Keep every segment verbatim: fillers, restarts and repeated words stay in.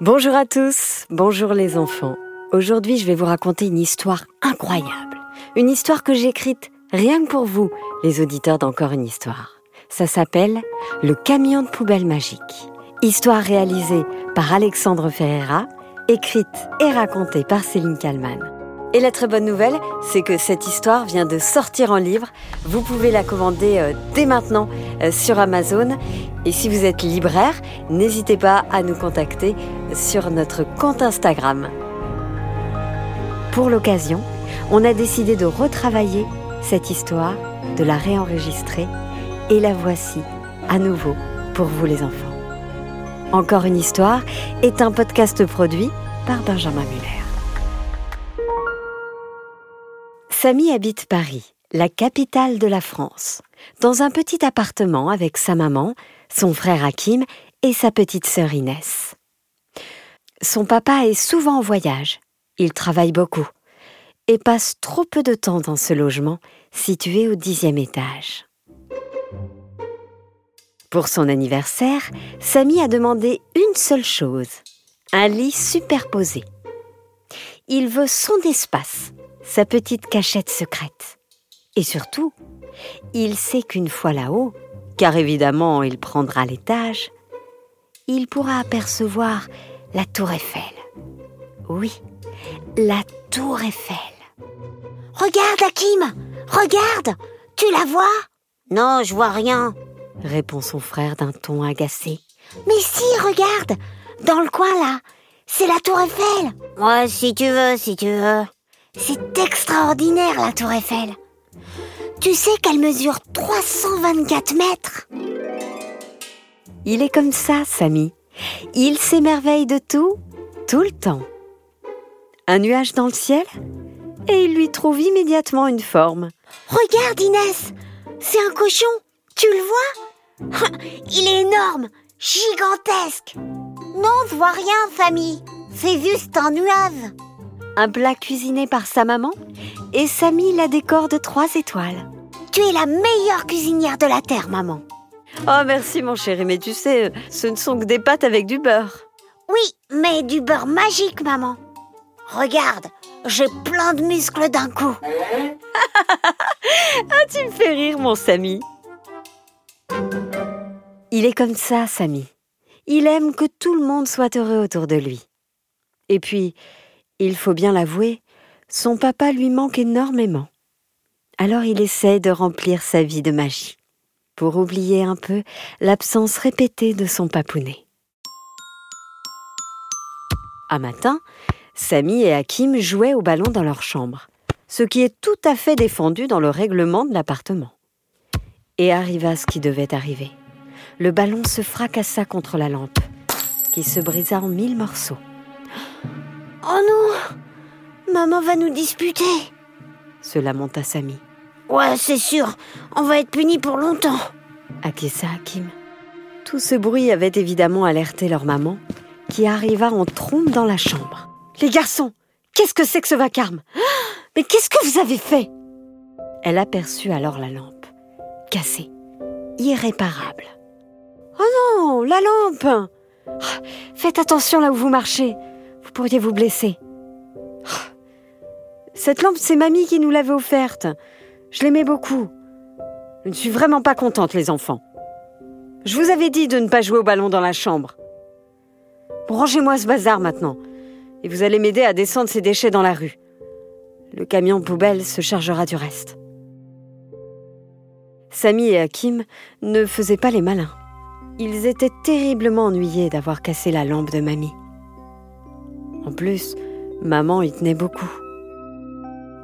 Bonjour à tous, bonjour les enfants. Aujourd'hui, je vais vous raconter une histoire incroyable. Une histoire que j'ai écrite rien que pour vous, les auditeurs d'Encore une histoire. Ça s'appelle « Le camion de poubelle magique ». Histoire réalisée par Alexandre Ferreira, écrite et racontée par Céline Kalman. Et la très bonne nouvelle, c'est que cette histoire vient de sortir en livre. Vous pouvez la commander euh, dès maintenant euh, sur Amazon. Et si vous êtes libraire, n'hésitez pas à nous contacter sur notre compte Instagram. Pour l'occasion, on a décidé de retravailler cette histoire, de la réenregistrer. Et la voici à nouveau pour vous les enfants. Encore une histoire est un podcast produit par Benjamin Muller. Samy habite Paris, la capitale de la France, dans un petit appartement avec sa maman, son frère Hakim et sa petite sœur Inès. Son papa est souvent en voyage, il travaille beaucoup et passe trop peu de temps dans ce logement situé au dixième étage. Pour son anniversaire, Samy a demandé une seule chose, un lit superposé. Il veut son espace, sa petite cachette secrète. Et surtout, il sait qu'une fois là-haut, car évidemment il prendra l'étage, il pourra apercevoir la tour Eiffel. Oui, la tour Eiffel. « Regarde, Hakim, regarde, tu la vois ?»« Non, je vois rien. » répond son frère d'un ton agacé. « Mais si, regarde, dans le coin là, c'est la tour Eiffel !»« Ouais, si tu veux, si tu veux. » »« C'est extraordinaire la tour Eiffel. Tu sais qu'elle mesure trois cent vingt-quatre mètres !» Il est comme ça, Samy. Il s'émerveille de tout, tout le temps. Un nuage dans le ciel, et il lui trouve immédiatement une forme. « Regarde Inès, c'est un cochon !» Tu le vois ? Il est énorme, gigantesque. Non, je vois rien, Samy. C'est juste un nuage. Un plat cuisiné par sa maman et Samy la décore de trois étoiles. Tu es la meilleure cuisinière de la Terre, maman. Oh, merci, mon chéri, mais tu sais, ce ne sont que des pâtes avec du beurre. Oui, mais du beurre magique, maman. Regarde, j'ai plein de muscles d'un coup. Ah, tu me fais rire, mon Samy. Il est comme ça, Samy. Il aime que tout le monde soit heureux autour de lui. Et puis, il faut bien l'avouer, son papa lui manque énormément. Alors il essaie de remplir sa vie de magie, pour oublier un peu l'absence répétée de son papounet. Un matin, Samy et Hakim jouaient au ballon dans leur chambre, ce qui est tout à fait défendu dans le règlement de l'appartement. Et arriva ce qui devait arriver. Le ballon se fracassa contre la lampe, qui se brisa en mille morceaux. « Oh non, maman va nous disputer !» se lamenta Samy. « Ouais, c'est sûr, on va être punis pour longtemps !» acquiesça Hakim. Tout ce bruit avait évidemment alerté leur maman, qui arriva en trombe dans la chambre. « Les garçons, qu'est-ce que c'est que ce vacarme ? Mais qu'est-ce que vous avez fait ?» Elle aperçut alors la lampe, cassée, irréparable. « Oh non, la lampe ! Faites attention là où vous marchez, vous pourriez vous blesser. »« Cette lampe, c'est mamie qui nous l'avait offerte. Je l'aimais beaucoup. Je ne suis vraiment pas contente, les enfants. Je vous avais dit de ne pas jouer au ballon dans la chambre. Rangez-moi ce bazar maintenant, et vous allez m'aider à descendre ces déchets dans la rue. Le camion poubelle se chargera du reste. » Samy et Hakim ne faisaient pas les malins. Ils étaient terriblement ennuyés d'avoir cassé la lampe de mamie. En plus, maman y tenait beaucoup.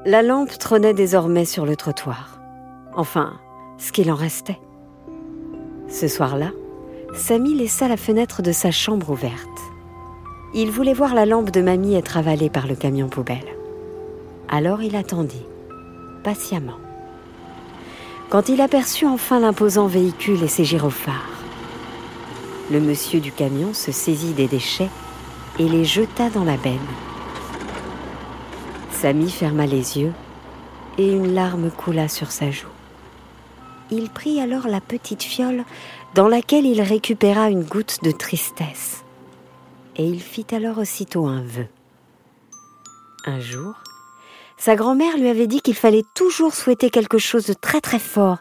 La lampe trônait désormais sur le trottoir. Enfin, ce qu'il en restait. Ce soir-là, Samy laissa la fenêtre de sa chambre ouverte. Il voulait voir la lampe de mamie être avalée par le camion poubelle. Alors il attendit, patiemment. Quand il aperçut enfin l'imposant véhicule et ses gyrophares, le monsieur du camion se saisit des déchets et les jeta dans la benne. Samy ferma les yeux et une larme coula sur sa joue. Il prit alors la petite fiole dans laquelle il récupéra une goutte de tristesse et il fit alors aussitôt un vœu. Un jour, sa grand-mère lui avait dit qu'il fallait toujours souhaiter quelque chose de très très fort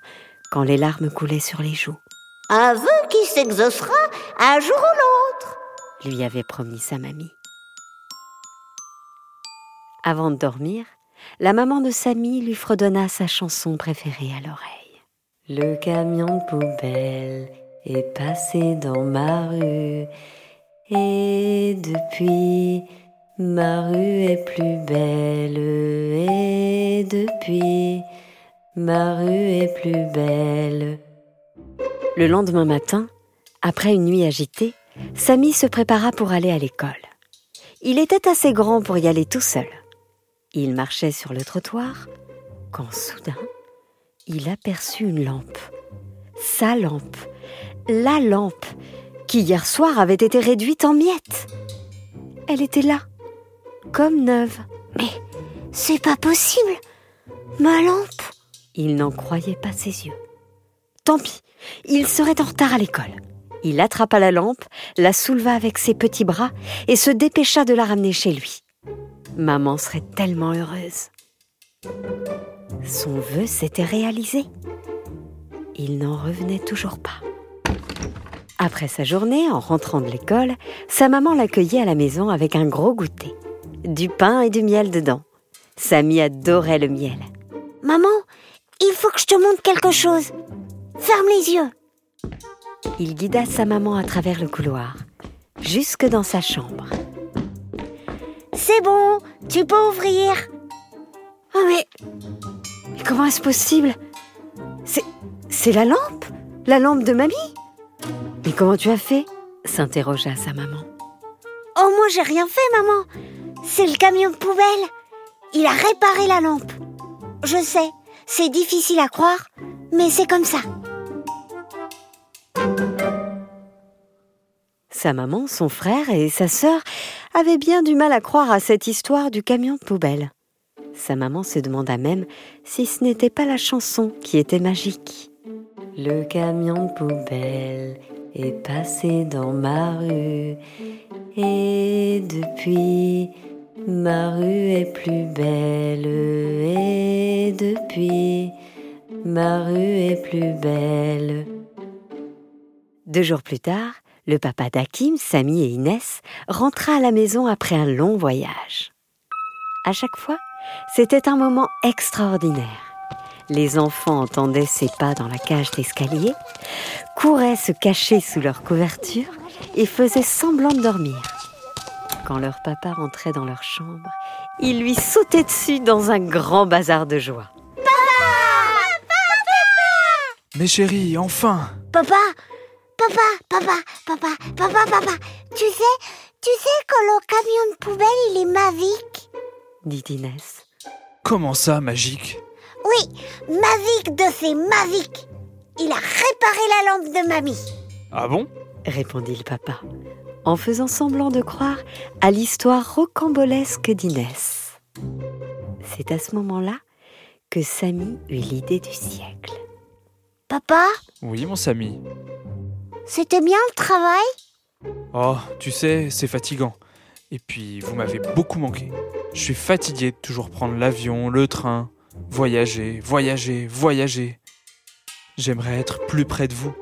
quand les larmes coulaient sur les joues. « Un vœu qui s'exaucera un jour ou l'autre !» lui avait promis sa mamie. Avant de dormir, la maman de Samy lui fredonna sa chanson préférée à l'oreille. « Le camion de poubelle est passé dans ma rue, et depuis, ma rue est plus belle, et depuis, ma rue est plus belle. » Le lendemain matin, après une nuit agitée, Samy se prépara pour aller à l'école. Il était assez grand pour y aller tout seul. Il marchait sur le trottoir quand soudain, il aperçut une lampe. Sa lampe, la lampe, qui hier soir avait été réduite en miettes. Elle était là, comme neuve. Mais c'est pas possible, ma lampe! Il n'en croyait pas ses yeux. Tant pis, il serait en retard à l'école. Il attrapa la lampe, la souleva avec ses petits bras et se dépêcha de la ramener chez lui. Maman serait tellement heureuse. Son vœu s'était réalisé. Il n'en revenait toujours pas. Après sa journée, en rentrant de l'école, sa maman l'accueillait à la maison avec un gros goûter. Du pain et du miel dedans. Samy adorait le miel. « Maman, il faut que je te montre quelque chose. » « Ferme les yeux !» Il guida sa maman à travers le couloir, jusque dans sa chambre. « C'est bon, tu peux ouvrir !»« Oh mais, mais comment est-ce possible ? C'est, c'est la lampe ? La lampe de mamie ? Mais comment tu as fait ? » s'interrogea sa maman. « Oh moi j'ai rien fait maman, c'est le camion de poubelle, il a réparé la lampe. Je sais, c'est difficile à croire, mais c'est comme ça. » Sa maman, son frère et sa sœur avaient bien du mal à croire à cette histoire du camion de poubelle. Sa maman se demanda même si ce n'était pas la chanson qui était magique. « Le camion de poubelle est passé dans ma rue, et depuis, ma rue est plus belle, et depuis, ma rue est plus belle. » Deux jours plus tard, le papa d'Hakim, Samy et Inès rentra à la maison après un long voyage. À chaque fois, c'était un moment extraordinaire. Les enfants entendaient ses pas dans la cage d'escalier, couraient se cacher sous leur couverture et faisaient semblant de dormir. Quand leur papa rentrait dans leur chambre, il lui sautait dessus dans un grand bazar de joie. « Papa ! Papa ! Papa ! Mes chéris, enfin !»« Papa ! Papa, papa, papa, papa, papa, tu sais, tu sais que le camion de poubelle, il est magique !» dit Inès. « Comment ça, magique ?»« Oui, magique de ces magiques. Il a réparé la lampe de mamie. » »« Ah bon ?» répondit le papa, en faisant semblant de croire à l'histoire rocambolesque d'Inès. C'est à ce moment-là que Samy eut l'idée du siècle. « Papa ?»« Oui, mon Samy. » C'était bien le travail ? Oh, tu sais, c'est fatigant. Et puis, vous m'avez beaucoup manqué. Je suis fatiguée de toujours prendre l'avion, le train, voyager, voyager, voyager. J'aimerais être plus près de vous.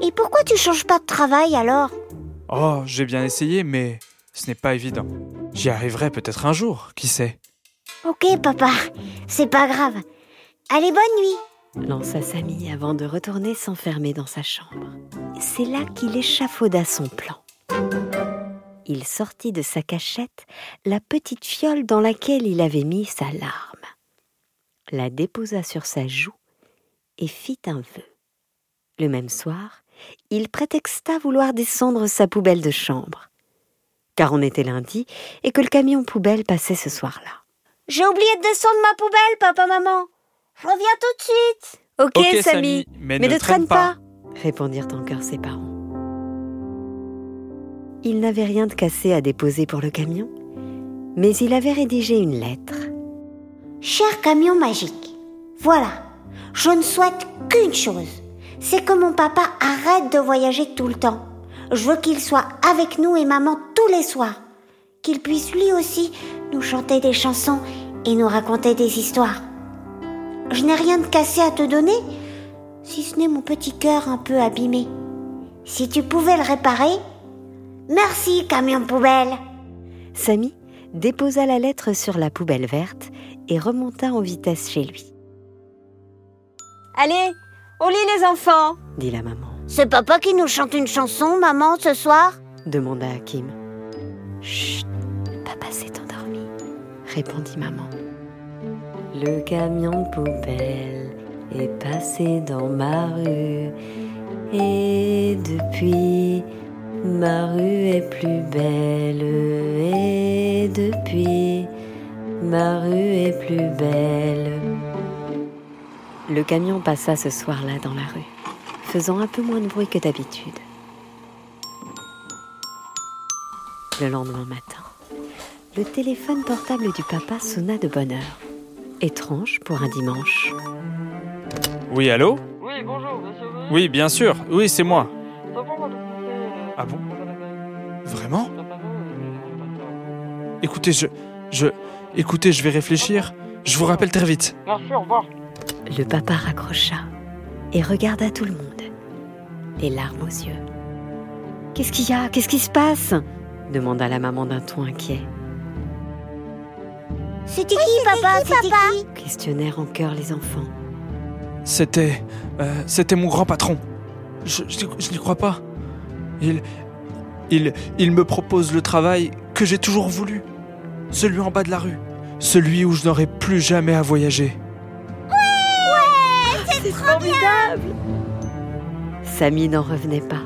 Et pourquoi tu changes pas de travail alors ? Oh, j'ai bien essayé, mais ce n'est pas évident. J'y arriverai peut-être un jour, qui sait ? Ok, papa, c'est pas grave. Allez, bonne nuit ! Lança Samy avant de retourner s'enfermer dans sa chambre. C'est là qu'il échafauda son plan. Il sortit de sa cachette la petite fiole dans laquelle il avait mis sa larme, la déposa sur sa joue et fit un vœu. Le même soir, il prétexta vouloir descendre sa poubelle de chambre, car on était lundi et que le camion poubelle passait ce soir-là. « J'ai oublié de descendre ma poubelle, papa-maman !» « Je reviens tout de suite !»« Ok, okay Samy, mais, mais ne, ne traîne, traîne pas, pas !» répondirent encore ses parents. Il n'avait rien de cassé à déposer pour le camion, mais il avait rédigé une lettre. « Cher camion magique, voilà, je ne souhaite qu'une chose, c'est que mon papa arrête de voyager tout le temps. Je veux qu'il soit avec nous et maman tous les soirs. Qu'il puisse lui aussi nous chanter des chansons et nous raconter des histoires. Je n'ai rien de cassé à te donner, si ce n'est mon petit cœur un peu abîmé. Si tu pouvais le réparer, merci camion poubelle. Samy déposa la lettre sur la poubelle verte et remonta en vitesse chez lui. Allez, au lit les enfants, dit la maman. C'est papa qui nous chante une chanson, maman, ce soir ? Demanda Hakim. Chut, papa s'est endormi, répondit maman. Le camion poubelle est passé dans ma rue, et depuis, ma rue est plus belle, et depuis, ma rue est plus belle. Le camion passa ce soir-là dans la rue, faisant un peu moins de bruit que d'habitude. Le lendemain matin, le téléphone portable du papa sonna de bonne heure. Étrange pour un dimanche. Oui, allô ? Oui, bonjour, monsieur. Oui, bien sûr. Oui, c'est moi. Ah bon ? Vraiment ? Écoutez, je... je... Écoutez, je vais réfléchir. Je vous rappelle très vite. Merci, au revoir. Le papa raccrocha et regarda tout le monde, les larmes aux yeux. « Qu'est-ce qu'il y a ? Qu'est-ce qui se passe ?» demanda la maman d'un ton inquiet. C'était qui, oui, c'était papa qui, C'était papa qui questionnèrent en chœur les enfants. C'était... Euh, c'était mon grand patron. Je, je, je n'y crois pas. Il, il... Il me propose le travail que j'ai toujours voulu. Celui en bas de la rue. Celui où je n'aurai plus jamais à voyager. Ouais, ouais c'est, c'est trop formidable bien. Samy n'en revenait pas.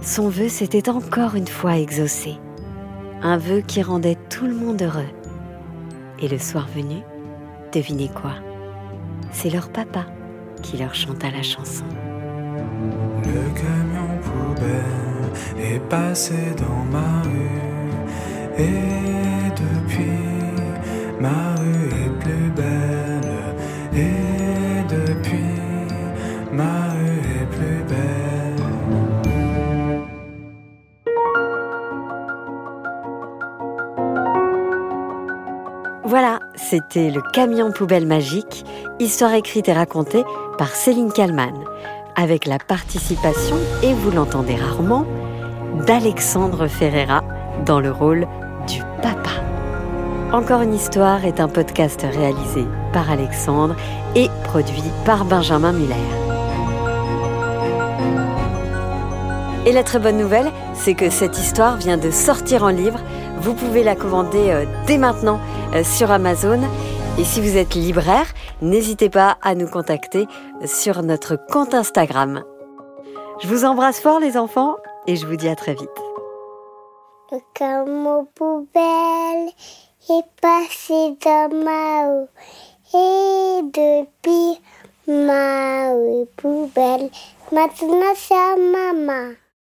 Son vœu s'était encore une fois exaucé. Un vœu qui rendait tout le monde heureux. Et le soir venu, devinez quoi ? C'est leur papa qui leur chanta la chanson. Le camion poubelle est passé dans ma rue, et depuis, ma rue est plus belle, et depuis, ma rue est plus belle. Voilà, c'était le camion poubelle magique, histoire écrite et racontée par Céline Kalman, avec la participation, et vous l'entendez rarement, d'Alexandre Ferreira dans le rôle du papa. Encore une histoire est un podcast réalisé par Alexandre et produit par Benjamin Muller. Et la très bonne nouvelle, c'est que cette histoire vient de sortir en livre. Vous pouvez la commander dès maintenant sur Amazon. Et si vous êtes libraire, n'hésitez pas à nous contacter sur notre compte Instagram. Je vous embrasse fort les enfants et je vous dis à très vite. Le camion poubelle est passé dans ma rue, et depuis ma rue poubelle, maintenant c'est à maman.